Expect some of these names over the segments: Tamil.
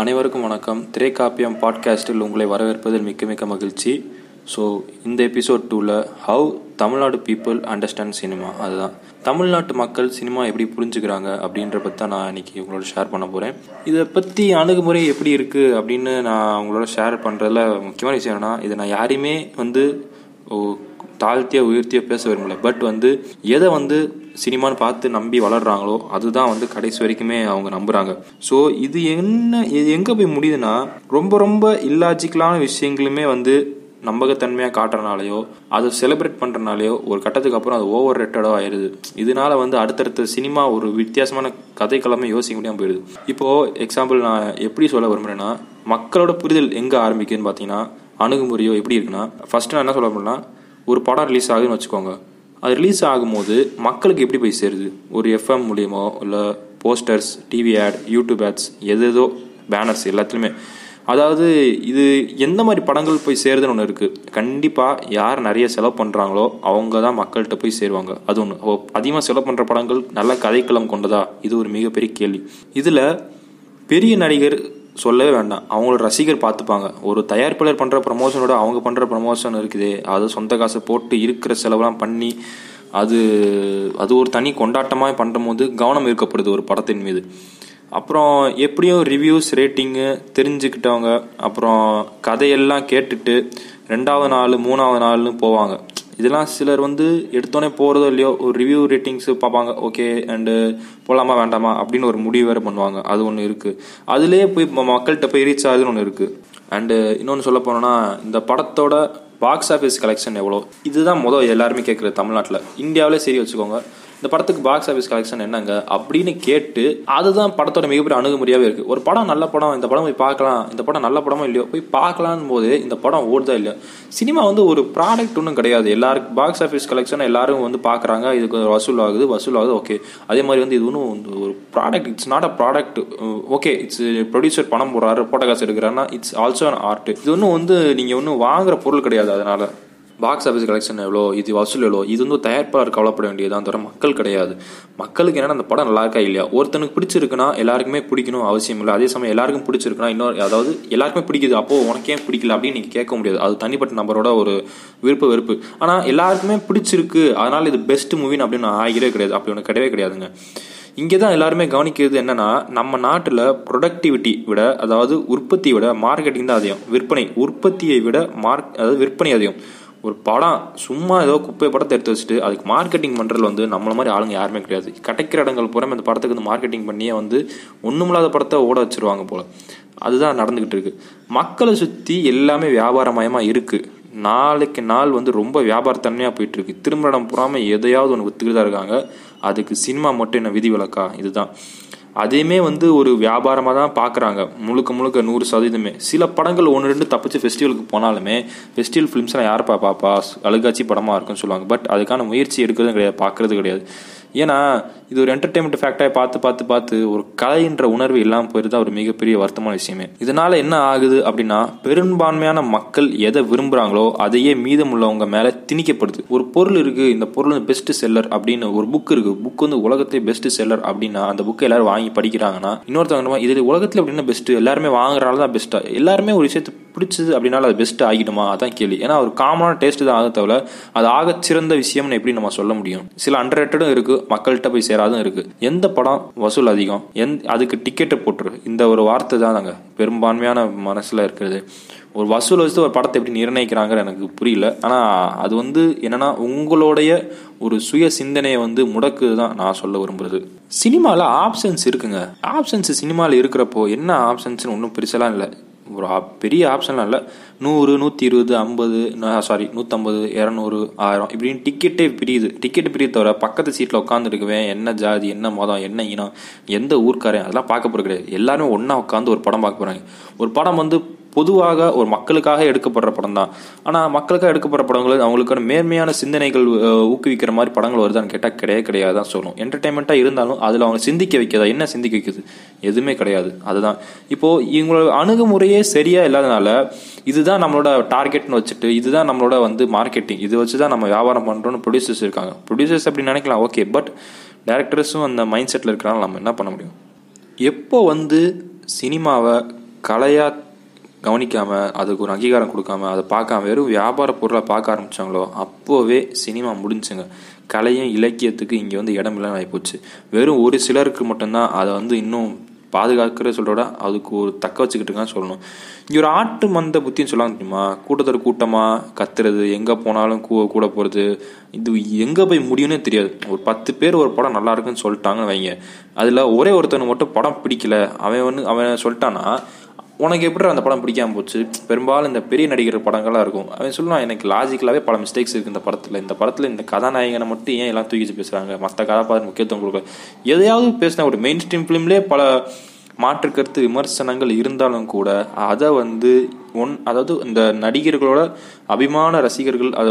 அனைவருக்கும் வணக்கம். திரைக்காப்பியம் பாட்காஸ்டில் உங்களை வரவேற்பதில் மிக்க மிக்க மகிழ்ச்சி. ஸோ இந்த எபிசோட் 2ல் how Tamil Nadu people understand cinema, அதுதான் தமிழ்நாட்டு மக்கள் சினிமா எப்படி புரிஞ்சுக்கிறாங்க அப்படின்ற பற்றி தான் நான் இன்றைக்கி உங்களோட ஷேர் பண்ண போகிறேன். இதை பற்றி அணுகுமுறை எப்படி இருக்குது அப்படின்னு நான் உங்களோட ஷேர் பண்ணுறதுல முக்கியமான விஷயம் என்னென்னா, இதை நான் யாரையுமே தாழ்த்தியோ உயர்த்தியோ பேச விரும்பலை. பட் எதை சினிமான்னு பார்த்து நம்பி வளர்கிறாங்களோ அதுதான் கடைசி வரைக்குமே அவங்க நம்புகிறாங்க. ஸோ இது இது எங்கே போய் முடியுதுன்னா, ரொம்ப ரொம்ப இல்லாஜிக்கலான விஷயங்களுமே நம்பகத்தன்மையாக காட்டுறனாலையோ அதை செலிப்ரேட் பண்ணுறனாலையோ ஒரு கட்டத்துக்கு அப்புறம் அது ஓவர் ரேட்டடோ ஆயிடுது. இதனால அடுத்தடுத்த சினிமா ஒரு வித்தியாசமான கதைக்களமே யோசிக்க முடியாமல் போயிடுது. இப்போது எக்ஸாம்பிள் நான் எப்படி சொல்ல விரும்புகிறேன்னா, மக்களோட புரிதல் எங்கே ஆரம்பிக்குதுன்னு பார்த்தீங்கன்னா, அணுகுமுறையோ எப்படி இருக்குன்னா, ஃபஸ்ட்டு நான் என்ன சொல்ல விரும்புகிறேன்னா, ஒரு படம் ரிலீஸ் ஆகுதுன்னு வச்சுக்கோங்க. அது ரிலீஸ் ஆகும்போது மக்களுக்கு எப்படி போய் சேருது? ஒரு எஃப்எம் மூலியமோ இல்லை posters, TV ad, YouTube ads, எதோ பேனர்ஸ் எல்லாத்துலேயுமே. அதாவது இது எந்த மாதிரி படங்கள் போய் சேருதுன்னு ஒன்று இருக்குது. கண்டிப்பாக யார் நிறைய செலவு பண்ணுறாங்களோ அவங்க தான் மக்கள்கிட்ட போய் சேருவாங்க. அது ஒன்று. அதிகமாக செலவு பண்ணுற படங்கள் நல்ல கதைக்களம் கொண்டதா? இது ஒரு மிகப்பெரிய கேள்வி. இதில் பெரிய நடிகர் சொல்லவே வேண்டாம், அவங்களோட ரசிகர் பார்த்துப்பாங்க. ஒரு தயாரிப்பாளர் பண்ணுற ப்ரமோஷனோட அவங்க பண்ணுற ப்ரமோஷன் இருக்குது, அது சொந்த காசை போட்டு இருக்கிற செலவெல்லாம் பண்ணி அது அது ஒரு தனி கொண்டாட்டமாக பண்ணும் போது கவனம் ஈர்க்கப்படுது ஒரு படத்தின் மீது. அப்புறம் எப்படியும் ரிவ்யூஸ், ரேட்டிங்கு தெரிஞ்சுக்கிட்டவங்க அப்புறம் கதையெல்லாம் கேட்டுட்டு 2வது நாள் 3வது நாள்னு போவாங்க. இதெல்லாம் சிலர் எடுத்தோடனே போகிறதோ இல்லையோ ஒரு ரிவ்யூ ரேட்டிங்ஸு பார்ப்பாங்க, ஓகே அண்டு போகலாமா வேண்டாமா அப்படின்னு ஒரு முடிவு வேறு பண்ணுவாங்க. அது ஒன்று இருக்குது. அதுலேயே போய் மக்கள்கிட்ட போய் ரீச் ஆகுதுன்னு ஒன்று இருக்குது. அண்டு இன்னொன்று சொல்ல போனோன்னா, இந்த படத்தோட பாக்ஸ் ஆஃபீஸ் கலெக்ஷன் எவ்வளோ, இதுதான் எல்லாருமே கேட்குறது தமிழ்நாட்டில். இந்தியாவிலே சரி வச்சுக்கோங்க, இந்த படத்துக்கு பாக்ஸ் ஆஃபீஸ் கலெக்ஷன் என்னங்க அப்படின்னு கேட்டு அதுதான் படத்தோட மிகப்பெரிய அணுகுமுறையாகவே இருக்குது. ஒரு படம் நல்ல படம், இந்த படம் போய் பார்க்கலாம், இந்த படம் நல்ல படமும் இல்லையோ போய் பார்க்கலான் போது இந்த படம் ஓடுதா இல்லையோ. சினிமா ஒரு ப்ராடக்ட் ஒன்றும் கிடையாது. எல்லாருக்கும் பாக்ஸ் ஆஃபீஸ் கலெக்ஷன் எல்லாரும் பார்க்குறாங்க, இதுக்கு வசூல் ஆகுது ஓகே. அதே மாதிரி இது ஒன்றும் ஒரு product, it's not a product. Okay, it's producer பணம் போடுறாரு, போட்ட காசு எடுக்கிறாருன்னா இட்ஸ் ஆல்சோ அன் ஆர்ட். இது ஒன்றும் நீங்கள் ஒன்றும் வாங்குற பொருள் கிடையாது. அதனால் பாக்ஸ் ஆஃபீஸ் கலெக்ஷன் எவ்வளோ, இது வசூல் எவ்வளோ, இது தயாரிப்பாளர் கவலைப்பட வேண்டியதான் தவிர மக்கள் கிடையாது. மக்களுக்கு என்னென்னா, அந்த படம் நல்லா இருக்கா இல்லையா. ஒருத்தனுக்கு பிடிச்சிருக்குன்னா எல்லாருக்குமே பிடிக்கணும் அவசியம் இல்லை. அதே சமயம் எல்லாருக்கும் பிடிச்சிருக்குன்னா இன்னொரு, அதாவது எல்லாருக்குமே பிடிக்குது அப்போது உனக்கே பிடிக்கல அப்படின்னு நீங்கள் கேட்க முடியாது. அது தனிப்பட்ட நபரோட ஒரு வெறுப்பு. ஆனால் எல்லாருக்குமே பிடிச்சிருக்கு, அதனால் இது பெஸ்ட் மூவின்னு அப்படின்னு ஆகியவே கிடையாது. அப்படி ஒன்று கிடையவே கிடையாதுங்க. இங்கே தான் எல்லாருமே கவனிக்கிறது என்னென்னா, நம்ம நாட்டில் ப்ரொடக்டிவிட்டி விட, அதாவது உற்பத்தியை விட மார்க்கெட்டிங் தான் அதிகம். விற்பனை, உற்பத்தியை விட அதாவது விற்பனை அதிகம். ஒரு படம் சும்மா ஏதோ குப்பை படத்தை எடுத்து வச்சுட்டு அதுக்கு மார்க்கெட்டிங் பண்ணுறதுல நம்மள மாதிரி ஆளுங்க யாருமே கிடையாது. கிடைக்கிற இடங்கள் பூரா அந்த படத்துக்கு மார்க்கெட்டிங் பண்ணியே ஒன்றுமில்லாத படத்தை ஓட வச்சுருவாங்க போல். அதுதான் நடந்துக்கிட்டு இருக்குது. மக்களை சுற்றி எல்லாமே வியாபாரமயமாக இருக்குது. நாளுக்கு நாள் ரொம்ப வியாபாரத்தன்மையாக போயிட்டுருக்கு. திரும்ப இடம் பூராமல் எதையாவது ஒன்று விற்றுக்கிட்டு தான் இருக்காங்க. அதுக்கு சினிமா மட்டும் என்ன விதிவிலக்கா? இதுதான். அதையுமே ஒரு வியாபாரமாக தான் பார்க்குறாங்க முழுக்க முழுக்க 100%. சில படங்கள் 1-2 தப்பிச்சு ஃபெஸ்டிவலுக்கு போனாலுமே ஃபெஸ்டிவல் ஃபிலிம்ஸ்லாம் யார் பார்ப்பா, அழுகாச்சி படமாக இருக்குன்னு சொல்லுவாங்க. பட் அதுக்கான முயற்சி எடுக்கிறதும் கிடையாது, பார்க்குறது கிடையாது. ஏன்னா இது ஒரு என்டர்டெயின்மெண்ட் ஃபேக்டாக பார்த்து ஒரு கலைன்ற உணர்வு இல்லாமல் போயிருந்தால் ஒரு மிகப்பெரிய வருத்தமான விஷயமே. இதனால் என்ன ஆகுது அப்படின்னா, பெரும்பான்மையான மக்கள் எதை விரும்புகிறாங்களோ அதையே மீதம் உள்ளவங்க மேலே திணிக்கப்படுது. ஒரு பொருள் இருக்குது, இந்த பொருள் பெஸ்ட் செல்லர் அப்படின்னு ஒரு புக் இருக்குது. புக் உலகத்திலே பெஸ்ட் செல்லர் அப்படின்னா அந்த புக்கை எல்லாரும் வாங்கி படிக்கிறாங்கன்னா இன்னொருத்தவங்க இது உலகத்தில் அப்படின்னா பெஸ்ட், எல்லாருமே வாங்குறால தான் பெஸ்ட்டாக, எல்லாருமே ஒரு விஷயத்தை பிடிச்சது அப்படின்னால அது பெஸ்ட் ஆகிடுமா? அதான் கேள்வி. ஏன்னா ஒரு காமனான டேஸ்ட் தான் ஆக தவிர அது ஆக சிறந்த விஷயம்னு எப்படி நம்ம சொல்ல முடியும்? சில அண்டர் ரேட்டடும் இருக்குது, மக்கள்கிட்ட போய் சேராதும் இருக்குது. எந்த படம் வசூல் அதிகம், அதுக்கு டிக்கெட்டை போட்டுரு, இந்த ஒரு வார்த்தை தான் நாங்கள் பெரும்பான்மையான மனசில் இருக்கிறது. ஒரு வசூல் வச்சு ஒரு படத்தை எப்படி நிர்ணயிக்கிறாங்க எனக்கு புரியல. ஆனால் அது என்னன்னா, உங்களுடைய ஒரு சுய சிந்தனையை முடக்குது தான் நான் சொல்ல விரும்புறது. சினிமாவில் ஆப்ஷன்ஸ் இருக்குங்க. ஆப்ஷன்ஸ் சினிமாவில் இருக்கிறப்போ என்ன ஆப்ஷன்ஸ்னு ஒன்றும் பெருசெல்லாம் இல்லை, ஒரு பெரிய ஆப்ஷன்லாம் இல்லை. 100, 120, 50, 150, 200, 1000 இப்படின்னு டிக்கெட்டே பிரியுது தவிர பக்கத்து சீட்டில் உட்காந்துருக்குவேன் என்ன ஜாதி, என்ன மதம், என்ன இனம், எந்த ஊர்க்காரன் அதெல்லாம் பார்க்க போகிறது கிடையாது. எல்லாருமே ஒன்றா உட்காந்து ஒரு படம் பார்க்க போகிறாங்க. ஒரு படம் பொதுவாக ஒரு மக்களுக்காக எடுக்கப்படுற படம் தான். ஆனால் மக்களுக்காக எடுக்கப்படுற படங்கள் அவங்களுக்கான மேன்மையான சிந்தனைகள் ஊக்குவிக்கிற மாதிரி படங்கள் வருதான்னு கேட்டால் கிடையாது தான் சொல்லணும். என்டர்டெயின்மெண்ட்டாக இருந்தாலும் அதில் அவங்க சிந்திக்க வைக்கிறதா, என்ன சிந்திக்க வைக்கிறது, எதுவுமே கிடையாது. அதுதான் இப்போது இவங்களோட அணுகுமுறையே சரியாக இல்லாதனால இதுதான் நம்மளோட டார்கெட்னு வச்சுட்டு இதுதான் நம்மளோட மார்க்கெட்டிங், இது வச்சு தான் நம்ம வியாபாரம் பண்ணுறோன்னு ப்ரொடியூசர்ஸ் இருக்காங்க. ப்ரொடியூசர்ஸ் அப்படின்னு நினைக்கலாம் ஓகே, பட் டேரக்டர்ஸும் அந்த மைண்ட் செட்டில் இருக்கிறனால நம்ம என்ன பண்ண முடியும்? எப்போ சினிமாவை கலையாக கவனிக்காமல், அதுக்கு ஒரு அங்கீகாரம் கொடுக்காமல், அதை பார்க்காம வெறும் வியாபார பொருளை பார்க்க ஆரம்பித்தாங்களோ அப்போவே சினிமா முடிஞ்சுங்க. கலையும் இலக்கியத்துக்கு இங்கே வந்து இடம் இல்லைன்னு ஆகிப்போச்சு. வெறும் ஒரு சிலருக்கு மட்டும்தான் அதை வந்து இன்னும் பாதுகாக்கிற சொல்கிறோட அதுக்கு ஒரு தக்க வச்சுக்கிட்டு இருக்கான்னு சொல்லணும். இங்கே ஒரு ஆட்டு மந்த புத்தின்னு சொல்லலாம் தெரியுமா, கூட்டத்தோட கூட்டமாக கத்துறது, எங்கே போனாலும் கூட போகிறது, இது எங்கே போய் முடியும்னே தெரியாது. ஒரு 10 பேர் ஒரு படம் நல்லா இருக்குன்னு சொல்லிட்டாங்கன்னு வைங்க, அதில் ஒரே ஒருத்தனுக்கு மட்டும் படம் பிடிக்கல, அவன் சொல்லிட்டான்னா உனக்கு எப்படி அந்த படம் பிடிக்காமல் போச்சு? பெரும்பாலும் இந்த பெரிய நடிகர் படங்களாக இருக்கும், அவன் சொல்லுவான் எனக்கு லாஜிக்கலாகவே பல மிஸ்டேக்ஸ் இருக்குது இந்த படத்தில், இந்த படத்தில் இந்த கதாநாயகனை மட்டும் ஏன் எல்லாம் தூக்கிச்சு பேசுகிறாங்க, மற்ற கதாபாத்திரம் முக்கியத்துவம் கொடுக்கல, எதையாவது பேசினா ஒரு மெயின் ஸ்ட்ரீம் ஃபிலிம்லேயே பல மாற்றுக்கருத்து விமர்சனங்கள் இருந்தாலும் கூட அதை வந்து அதாவது இந்த நடிகர்களோட அபிமான ரசிகர்கள் அதை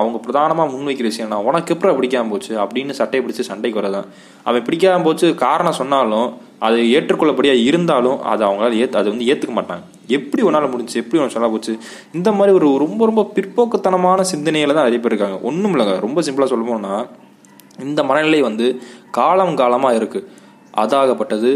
அவங்க பிரதானமாக முன்வைக்கிற விஷயம்னா உனக்கு எப்படி பிடிக்காமல் போச்சு அப்படின்னு சட்டையை பிடிச்சி சண்டைக்கு வரதான். அவன் பிடிக்காமல் போச்சு காரணம் சொன்னாலும் அது ஏற்றுக்கொள்ளபடியாக இருந்தாலும் அது அவங்களால அதை வந்து ஏற்றுக்க மாட்டாங்க. எப்படி ஒன்றால் முடிஞ்சு, எப்படி ஒன்று சொல்ல போச்சு, இந்த மாதிரி ஒரு ரொம்ப ரொம்ப பிற்போக்குத்தனமான சிந்தனையில் தான் நிறைய பேர் இருக்காங்க. ஒன்றும் இல்லைங்க, ரொம்ப சிம்பிளாக சொல்லணும்னா இந்த மனநிலை வந்து காலம் காலமாக இருக்குது. அதாகப்பட்டது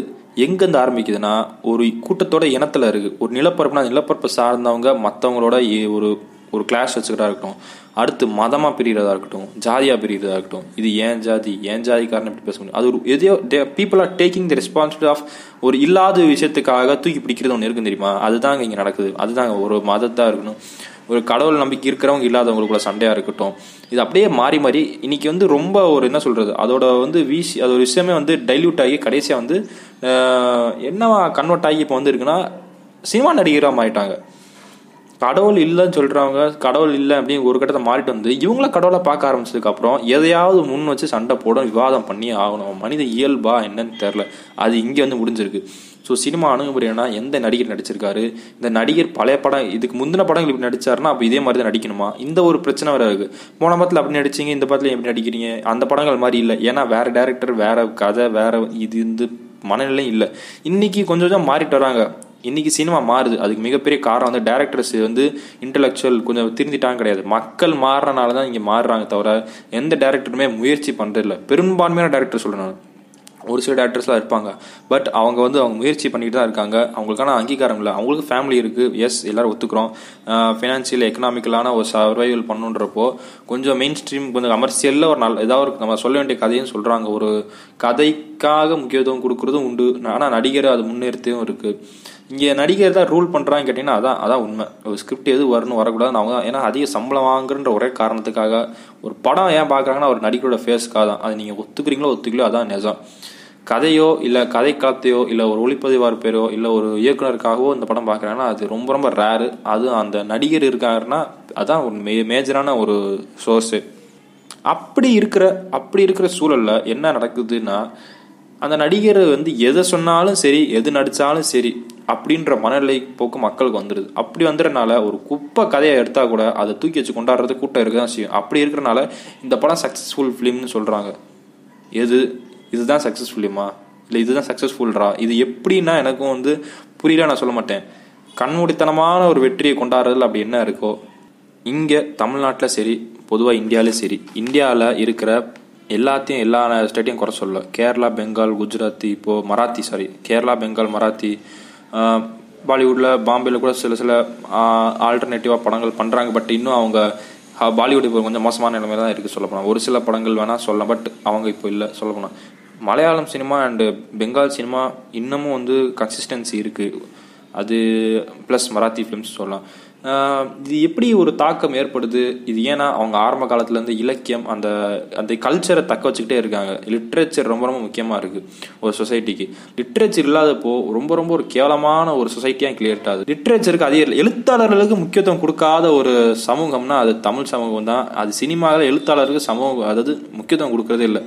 எங்கேருந்து ஆரம்பிக்குதுன்னா ஒரு கூட்டத்தோட இனத்தில் இருக்குது. ஒரு நிலப்பரப்புனா நிலப்பரப்பை சார்ந்தவங்க மற்றவங்களோட ஒரு ஒரு கிளாஷ் வச்சுக்கிட்டா இருக்கட்டும், அடுத்து மதமாக பிரிகிறதா இருக்கட்டும், ஜாதியாக பிரிகிறதா இருக்கட்டும், இது ஏன் ஜாதி ஏன் ஜாதிக்காரன் எப்படி பேச முடியும், அது ஒரு எதையோ people are taking the responsibility of ஒரு இல்லாத விஷயத்துக்காக தூக்கி பிடிக்கிறது ஒன்று இருக்குன்னு தெரியுமா, அதுதாங்க இங்கே நடக்குது. அதுதாங்க ஒரு மதத்தாக இருக்கணும், ஒரு கடவுள் நம்பிக்கை இருக்கிறவங்க இல்லாதவங்களுக்குள்ள சண்டையாக இருக்கட்டும், இது அப்படியே மாறி மாறி இன்றைக்கி வந்து ரொம்ப ஒரு என்ன சொல்கிறது அதோட வந்து வீசி அது ஒரு விஷயமே வந்து டைல்யூட் ஆகி கடைசியாக வந்து என்னவா கன்வெர்ட் ஆகி இப்போ வந்து இருக்குன்னா சினிமா நடிகராக மாறிட்டாங்க. கடவுள் இல்லைன்னு சொல்கிறவங்க கடவுள் இல்லை அப்படின்னு ஒரு கட்டத்தை மாறிட்டு வந்து இவங்கள கடவுளை பார்க்க ஆரம்பிச்சதுக்கப்புறம் எதையாவது முன் வச்சு சண்டை போடும், விவாதம் பண்ணி ஆகணும். மனித இயல்பா என்னன்னு தெரில, அது இங்கே வந்து முடிஞ்சிருக்கு. ஸோ சினிமா அணுகுமுறைனா எந்த நடிகர் நடிச்சிருக்காரு, இந்த நடிகர் பழைய படம் இதுக்கு முந்தின படங்கள் இப்படி நடிச்சாருன்னா அப்போ இதே மாதிரி தான் நடிக்கணுமா, இந்த ஒரு பிரச்சனை வேறு இருக்குது. போன படத்தில் அப்படி நடிச்சிங்க, இந்த படத்தில் எப்படி நடிக்கிறீங்க, அந்த படங்கள் மாதிரி இல்லை, ஏன்னா வேறு டேரக்டர் வேறு கதை வேறு இது இந்த மனநிலையும் இல்லை. இன்றைக்கி கொஞ்சம் கொஞ்சம் மாறிட்டு வராங்க, இன்றைக்கி சினிமா மாறுது. அதுக்கு மிகப்பெரிய காரணம் வந்து டேரக்டர்ஸ் வந்து இன்டலெக்சுவல் கொஞ்சம் திருந்திட்டாங்க கிடையாது, மக்கள் மாறுறனால தான் இங்கே மாறுறாங்க, தவிர எந்த டேரக்டருமே முயற்சி பண்ணுறதில்ல. பெரும்பான்மையான டேரக்டர் சொல்லணும், ஒரு சில டேரக்டர்ஸ்லாம் இருப்பாங்க, பட் அவங்க வந்து அவங்க முயற்சி பண்ணிட்டு தான் இருக்காங்க. அவங்களுக்கான அங்கீகாரம் இல்லை, அவங்களுக்கு ஃபேமிலி இருக்குது, எஸ் எல்லோரும் ஒத்துக்கிறோம், ஃபினான்ஷியல் எக்கனாமிக்கலான ஒரு சர்வைவல் பண்ணுன்றப்போ கொஞ்சம் மெயின் ஸ்ட்ரீம் கொஞ்சம் கமர்ஷியலில் ஒரு நல்ல ஏதாவது ஒரு நம்ம சொல்ல வேண்டிய கதையும் சொல்கிறாங்க, ஒரு கதைக்காக முக்கியத்துவம் கொடுக்குறதும் உண்டு. ஆனால் நடிகர் அது முன்னிறுத்தியும் இருக்குது. இங்கே நடிகர் தான் ரூல் பண்ணுறான்னு கேட்டிங்கன்னா அதான் உண்மை. ஒரு ஸ்கிரிப்ட் எது வரணும் வரக்கூடாதுன்னு அவங்க ஏன்னா அதிக சம்பளம் வாங்குறன்ற ஒரே காரணத்துக்காக ஒரு படம் ஏன் பார்க்குறாங்கன்னா ஒரு நடிகரோட ஃபேஸ்க்காக தான். அது நீங்கள் ஒத்துக்கிறீங்களோ ஒத்துக்கலையோ அதான் நிஜம். கதையோ இல்லை கதை காத்தையோ இல்லை ஒரு ஒளிப்பதிவார் பேரோ இல்லை ஒரு இயக்குனருக்காகவோ இந்த படம் பார்க்குறாங்கன்னா அது ரொம்ப ரொம்ப ரேரு. அது அந்த நடிகர் இருக்காருன்னா அதுதான் ஒரு மேஜரான ஒரு சோர்ஸு. அப்படி இருக்கிற சூழலில் என்ன நடக்குதுன்னா அந்த நடிகர் வந்து எதை சொன்னாலும் சரி எது நடித்தாலும் சரி அப்படின்ற மனநிலை போக்கு மக்களுக்கு வந்துடுது. அப்படி வந்துடுறனால ஒரு குப்பை கதையை எடுத்தால் கூட அதை தூக்கி வச்சு கொண்டாடுறது கூட்டம் இருக்க தான் செய்யும். அப்படி இருக்கிறனால இந்த படம் சக்ஸஸ்ஃபுல் ஃபிலிம்னு சொல்கிறாங்க. இதுதான் சக்ஸஸ்ஃபுல்லியுமா இல்லை இதுதான் சக்ஸஸ்ஃபுல்ரா, இது எப்படின்னா எனக்கும் வந்து புரியல, நான் சொல்ல மாட்டேன். கண்மூடித்தனமான ஒரு வெற்றியை கொண்டாடுறதுல அப்படி என்ன இருக்கோ இங்கே தமிழ்நாட்டில் சரி பொதுவாக இந்தியாவிலே சரி, இந்தியாவில் இருக்கிற எல்லாத்தையும் எல்லா ஸ்டேட்டையும் குறை சொல்ல, கேரளா பெங்கால் குஜராத்தி இப்போது மராத்தி சாரி கேரளா பெங்கால் மராத்தி, பாலிவுட்டில் பாம்பேயில் கூட சில ஆல்டர்னேட்டிவாக படங்கள் பண்ணுறாங்க. பட் இன்னும் அவங்க பாலிவுட் இப்போ கொஞ்சம் மோசமான நிலைமை தான் இருக்குது சொல்லப்போனால். ஒரு சில படங்கள் வேணால் சொல்லலாம், பட் அவங்க இப்போ இல்லை சொல்லப்போனால். Malayalam cinema and Bengal cinema இன்னமும் வந்து கன்சிஸ்டன்சி இருக்குது, அது ப்ளஸ் மராத்தி ஃபிலிம்ஸ் சொல்லலாம். இது எப்படி ஒரு தாக்கம் ஏற்படுது, இது ஏன்னா அவங்க ஆரம்ப காலத்துலேருந்து இலக்கியம் அந்த அந்த கல்ச்சரை தக்க வச்சுக்கிட்டே இருக்காங்க. லிட்ரேச்சர் ரொம்ப ரொம்ப முக்கியமாக இருக்குது ஒரு சொசைட்டிக்கு. லிட்ரேச்சர் இல்லாதப்போ ரொம்ப ரொம்ப ஒரு கேவலமான ஒரு சொசைட்டியாக கிளியேட் ஆகுது. லிட்ரேச்சருக்கு அதே எழுத்தாளர்களுக்கு முக்கியத்துவம் கொடுக்காத ஒரு சமூகம்னா அது தமிழ் சமூகம் தான். அது சினிமாவில் எழுத்தாளருக்கு சமூகம் அதாவது முக்கியத்துவம் கொடுக்குறதே இல்லை.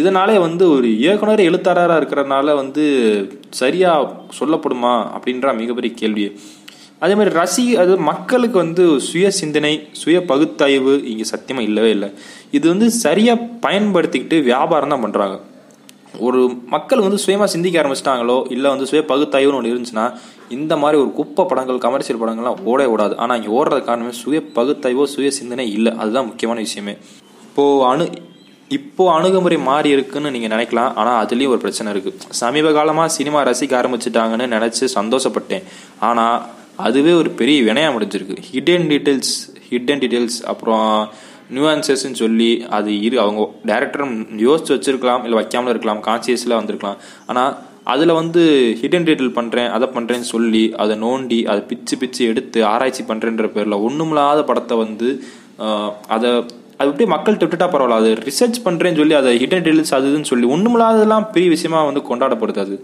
இதனாலே வந்து ஒரு இயக்குனர் எழுத்தாளராக இருக்கிறதுனால வந்து சரியாக சொல்லப்படுமா அப்படின்ற மிகப்பெரிய கேள்வி. அதே மாதிரி அது மக்களுக்கு வந்து சுய சிந்தனை சுய பகுத்தாய்வு இங்கே சத்தியமாக இல்லவே இல்லை. இது வந்து சரியாக பயன்படுத்திக்கிட்டு வியாபாரம் தான் பண்ணுறாங்க. ஒரு மக்கள் வந்து சுயமாக சிந்திக்க ஆரம்பிச்சிட்டாங்களோ இல்லை வந்து சுய பகுத்தாய்வுன்னு ஒன்று இருந்துச்சுன்னா இந்த மாதிரி ஒரு குப்பை படங்கள் கமர்ஷியல் படங்கள்லாம் ஓடவே ஓடாது. ஆனால் இங்கே ஓடுறது காரணமே சுய பகுத்தாய்வோ சுய சிந்தனை இல்லை, அதுதான் முக்கியமான விஷயமே. இப்போது இப்போது அணுகுமுறை மாறி இருக்குன்னு நீங்கள் நினைக்கலாம், ஆனால் அதுலேயும் ஒரு பிரச்சனை இருக்குது. சமீப காலமாக சினிமா ரசிக்க ஆரம்பிச்சிட்டாங்கன்னு நினச்சி சந்தோஷப்பட்டேன், ஆனால் அதுவே ஒரு பெரிய வினையாக முடிஞ்சிருக்கு. ஹிடன் டீட்டெயில்ஸ் அப்புறம் நியூஆன்சஸ்ன்னு சொல்லி அது அவங்க டேரக்டரும் யோசித்து வச்சுருக்கலாம், இல்லை வைக்காமல் இருக்கலாம், கான்சியஸில் வந்திருக்கலாம். ஆனால் அதில் ஹிடன் டீட்டெயில் பண்ணுறேன், அதை பண்ணுறேன்னு சொல்லி அதை நோண்டி அதை பிச்சு எடுத்து ஆராய்ச்சி பண்ணுறேன்ற பேரில் ஒன்றுமில்லாத படத்தை அது அப்படியே மக்கள்கிட்ட விட்டுட்டா பரவாயில்ல, அது ரிசர்ச் பண்ணுறேன்னு சொல்லி அதை ஹிடன் டீட்டெயில்ஸ் அதுன்னு சொல்லி ஒன்றுமில்லாதெல்லாம் பெரிய விஷயமா கொண்டாடப்படுது. அது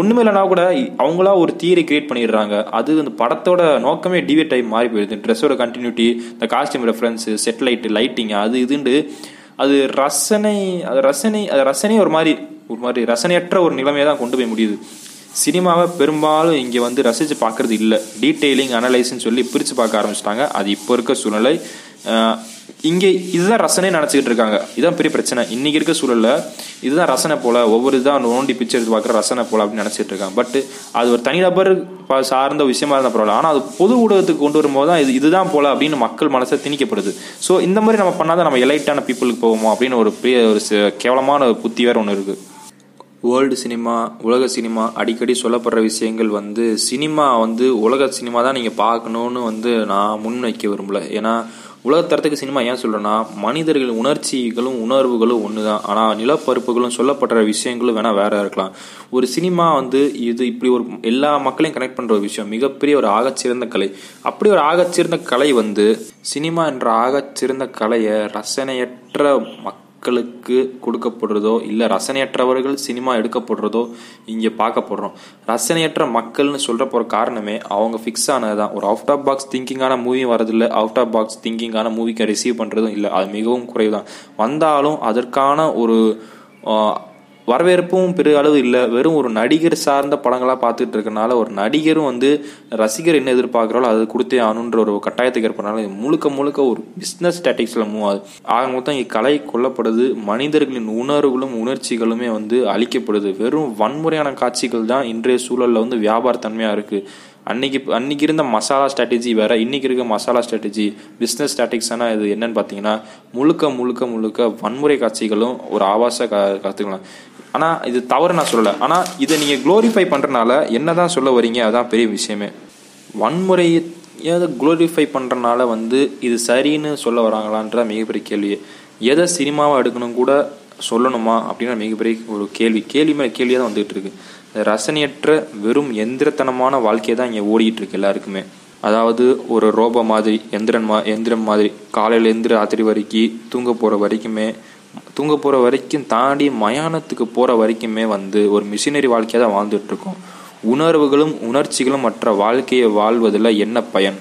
ஒன்றுமே இல்லைனா கூட அவங்களா ஒரு தியரி கிரியேட் பண்ணிடுறாங்க. அது படத்தோட நோக்கமே டிவியேட் ஆகி மாறி போயிடுது. ட்ரெஸ்ஸோட கண்டினியூட்டி, இந்த காஸ்டியூம் ரெஃபரன்ஸு, செட்டலைட்டு, லைட்டிங், அது இதுண்டு அது ரசனையே ஒரு மாதிரி ரசனையற்ற ஒரு நிலைமையை தான் கொண்டு போய் முடியுது. சினிமாவை பெரும்பாலும் இங்கே ரசித்து பார்க்குறது இல்லை, டீட்டெயிலிங், அனலைஸ்ன்னு சொல்லி பிரித்து பார்க்க ஆரம்பிச்சிட்டாங்க. அது இப்போ இருக்க சூழ்நிலை. இங்கே இதுதான் ரசனை நினச்சிக்கிட்டு இருக்காங்க. இதுதான் பெரிய பிரச்சனை. இன்றைக்கி இருக்க சூழலில் இதுதான் ரசனை போல், ஒவ்வொரு இதாக நோண்டி பிச்சு எடுத்து பார்க்குற ரசனை போல் அப்படின்னு நினச்சிட்டு இருக்காங்க. பட்டு அது ஒரு தனிநபர் சார்ந்த விஷயமா இருந்தால் பரவாயில்ல, ஆனால் அது பொது ஊடகத்துக்கு கொண்டு வரும்போது தான் இதுதான் போல் அப்படின்னு மக்கள் மனசை திணிக்கப்படுது. ஸோ இந்த மாதிரி நம்ம பண்ணால் தான் நம்ம எலைட்டான பீப்புளுக்கு போவோமோ அப்படின்னு ஒரு கேவலமான புத்தி வேறு ஒன்று இருக்குது. வேர்ல்டு சினிமா, உலக சினிமா, அடிக்கடி சொல்லப்படுற விஷயங்கள் சினிமா உலக சினிமா தான் நீங்கள் பார்க்கணுன்னு நான் முன்வைக்க விரும்பலை. ஏன்னா உலகத்தரத்துக்கு சினிமா ஏன் சொல்கிறேன்னா, மனிதர்கள் உணர்ச்சிகளும் உணர்வுகளும் ஒன்று தான், ஆனால் நிலப்பரப்புகளும் சொல்லப்படுற விஷயங்களும் வேணால் வேறு இருக்கலாம். ஒரு சினிமா இது இப்படி ஒரு எல்லா மக்களையும் கனெக்ட் பண்ணுற ஒரு விஷயம், மிகப்பெரிய ஒரு ஆகச்சிறந்த கலை. அப்படி ஒரு ஆகச்சிறந்த கலை சினிமா என்ற ஆகச்சிறந்த கலையை ரசனையற்ற மக்களுக்கு கொடுக்கப்படுறதோ, இல்லை ரசனையற்றவர்கள் சினிமா எடுக்கப்படுறதோ இங்கே பார்க்கப்படுறோம். ரசனையற்ற மக்கள்னு சொல்கிற போகிற காரணமே அவங்க ஃபிக்ஸ் ஆனது தான். ஒரு அவுட் ஆஃப் பாக்ஸ் திங்கிங்கான மூவி வரதில்லை, அவுட் ஆஃப் பாக்ஸ் திங்கிங்கான மூவிக்கு ரிசீவ் பண்ணுறதும் இல்லை. அது மிகவும் குறைவு தான். வந்தாலும் அதற்கான ஒரு வரவேற்பும் பெரிய அளவு இல்லை. வெறும் ஒரு நடிகர் சார்ந்த படங்களாக பார்த்துட்டு இருக்கனால ஒரு நடிகரும் ரசிகர் என்ன எதிர்பார்க்குறாலும் அது கொடுத்தே ஆகணுன்ற ஒரு கட்டாயத்துக்கு ஏற்படுறனால இது முழுக்க ஒரு பிஸ்னஸ் ஸ்டாட்டிக்ஸில் மூவ் ஆகுது. ஆக மொத்தம் இங்கே கலை கொல்லப்படுது, மனிதர்களின் உணர்வுகளும் உணர்ச்சிகளுமே அழிக்கப்படுது. வெறும் வன்முறையான காட்சிகள் தான் இன்றைய சூழலில் வியாபாரத்தன்மையாக இருக்குது. அன்னைக்கு இருந்த மசாலா ஸ்ட்ராட்டஜி வேற, இன்னைக்கு இருக்க மசாலா ஸ்ட்ராட்டஜி, பிஸ்னஸ் ஸ்டாட்டிக்ஸானால் இது என்னன்னு பார்த்தீங்கன்னா முழுக்க வன்முறை காட்சிகளும் ஒரு ஆபாச காட்சிகளும். ஆனால் இது தவறு நான் சொல்லலை, ஆனால் இதை நீங்கள் க்ளோரிஃபை பண்ணுறனால என்ன தான் சொல்ல வரீங்க, அதுதான் பெரிய விஷயமே. வன்முறையை எதை க்ளோரிஃபை பண்ணுறனால இது சரின்னு சொல்ல வராங்களான்ற மிகப்பெரிய கேள்வியே. எதை சினிமாவை எடுக்கணும் கூட சொல்லணுமா அப்படின்னா மிகப்பெரிய ஒரு கேள்வி மேலே கேள்வியாக தான் வந்துகிட்டு இருக்குது. ரசனையற்ற வெறும் எந்திரத்தனமான வாழ்க்கையை தான் இங்கே ஓடிக்கிட்டு இருக்கு எல்லாருக்குமே. அதாவது ஒரு ரோபோ மாதிரி, எந்திரம் மாதிரி, காலையில் எந்திர ராத்திரி வரைக்கும் தூங்க போகிற வரைக்கும் தாண்டி மயானத்துக்கு போகிற வரைக்குமே ஒரு மிஷினரி வாழ்க்கையாக தான் வாழ்ந்துகிட்ருக்கோம். உணர்வுகளும் உணர்ச்சிகளும் மற்ற வாழ்க்கையை வாழ்வதில் என்ன பயன்?